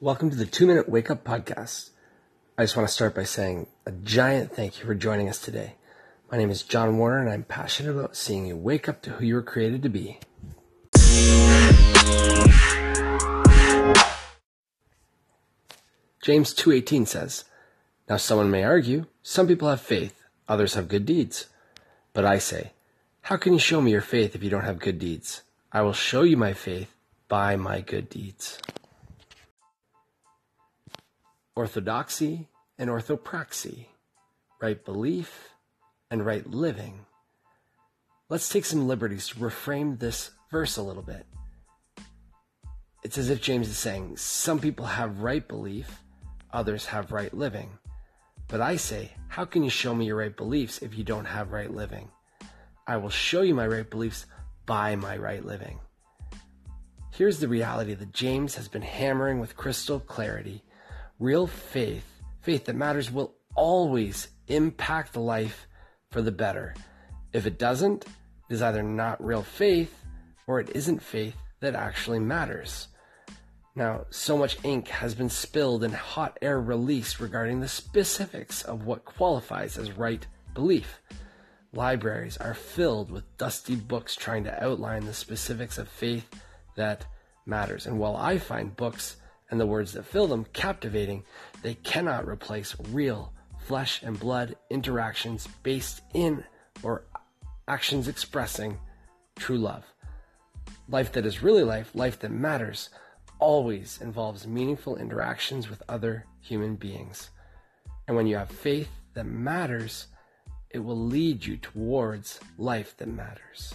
Welcome to the 2 Minute Wake Up Podcast. I just want to start by saying a giant thank you for joining us today. My name is John Warner, and I'm passionate about seeing you wake up to who you were created to be. James 2:18 says, "Now someone may argue, some people have faith, others have good deeds. But I say, how can you show me your faith if you don't have good deeds? I will show you my faith by my good deeds." Orthodoxy and orthopraxy, right belief and right living. Let's take some liberties to reframe this verse a little bit. It's as if James is saying, some people have right belief, others have right living. But I say, how can you show me your right beliefs if you don't have right living? I will show you my right beliefs by my right living. Here's the reality that James has been hammering with crystal clarity. Real faith, faith that matters, will always impact the life for the better. If it doesn't, it is either not real faith or it isn't faith that actually matters. Now, so much ink has been spilled and hot air released regarding the specifics of what qualifies as right belief. Libraries are filled with dusty books trying to outline the specifics of faith that matters. And while I find books and the words that fill them captivating, they cannot replace real flesh and blood interactions based in or actions expressing true love. Life that is really life, life that matters, always involves meaningful interactions with other human beings. And when you have faith that matters, it will lead you towards life that matters.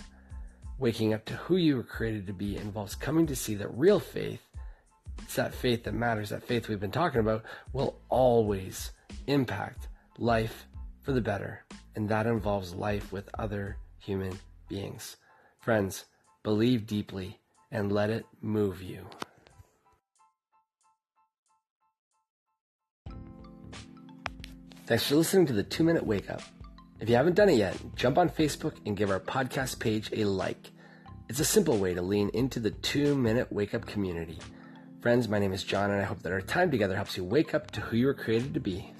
Waking up to who you were created to be involves coming to see that real faith, it's that faith that matters, that faith we've been talking about, will always impact life for the better. And that involves life with other human beings. Friends, believe deeply and let it move you. Thanks for listening to the 2 Minute Wake Up. If you haven't done it yet, jump on Facebook and give our podcast page a like. It's a simple way to lean into the 2 Minute Wake Up community. Friends, my name is John, and I hope that our time together helps you wake up to who you were created to be.